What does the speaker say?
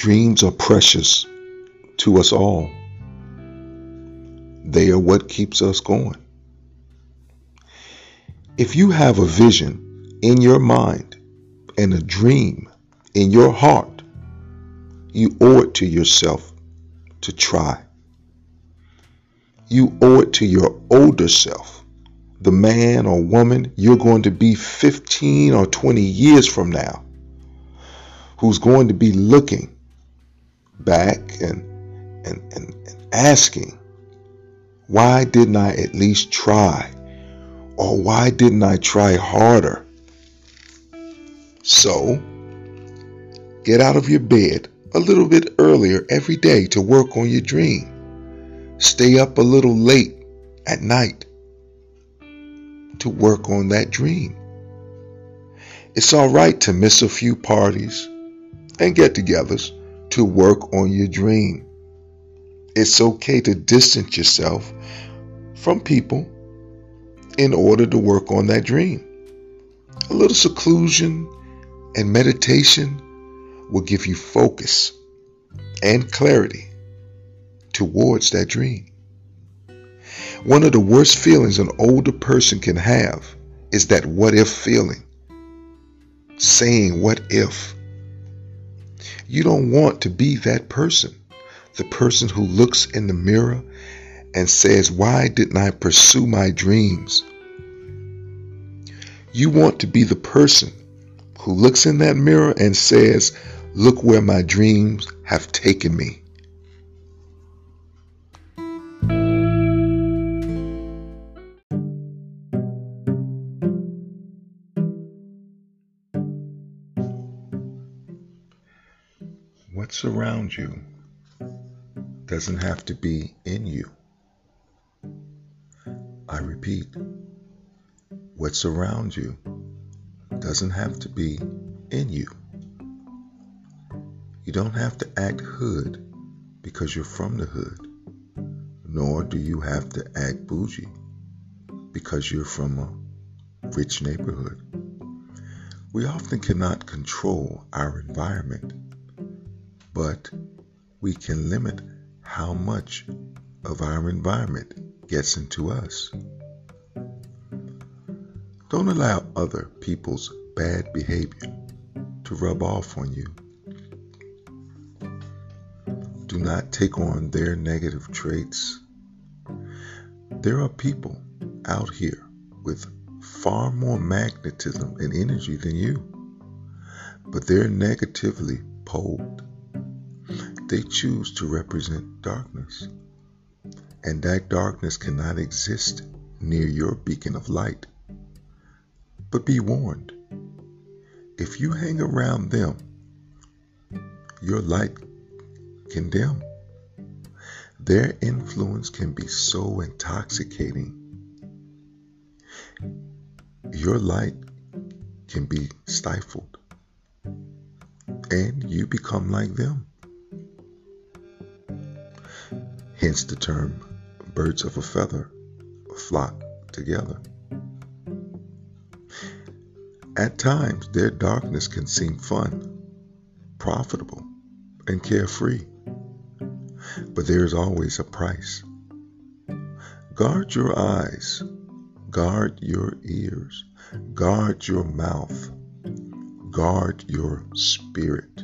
Dreams are precious to us all. They are what keeps us going. If you have a vision in your mind and a dream in your heart, you owe it to yourself to try. You owe it to your older self, the man or woman you're going to be 15 or 20 years from now, who's going to be looking back and asking, why didn't I at least try? Or why didn't I try harder? So, get out of your bed a little bit earlier every day to work on your dream. Stay up a little late at night to work on that dream. It's all right to miss a few parties and get-togethers to work on your dream. It's okay to distance yourself from people in order to work on that dream. A little seclusion and meditation will give you focus and clarity towards that dream. One of the worst feelings an older person can have is that what if feeling. Saying what if. You don't want to be that person. The person who looks in the mirror and says, why didn't I pursue my dreams? You want to be the person who looks in that mirror and says, look where my dreams have taken me. What's around you doesn't have to be in you. I repeat, what's around you doesn't have to be in you. You don't have to act hood because you're from the hood, nor do you have to act bougie because you're from a rich neighborhood. We often cannot control our environment, but we can limit how much of our environment gets into us. Don't allow other people's bad behavior to rub off on you. Do not take on their negative traits. There are people out here with far more magnetism and energy than you, but they're negatively poled. They choose to represent darkness, and that darkness cannot exist near your beacon of light. But be warned, if you hang around them, your light can dim. Their influence can be so intoxicating. Your light can be stifled, and you become like them. Hence the term, birds of a feather flock together. At times, their darkness can seem fun, profitable, and carefree. But there is always a price. Guard your eyes, guard your ears, guard your mouth, guard your spirit.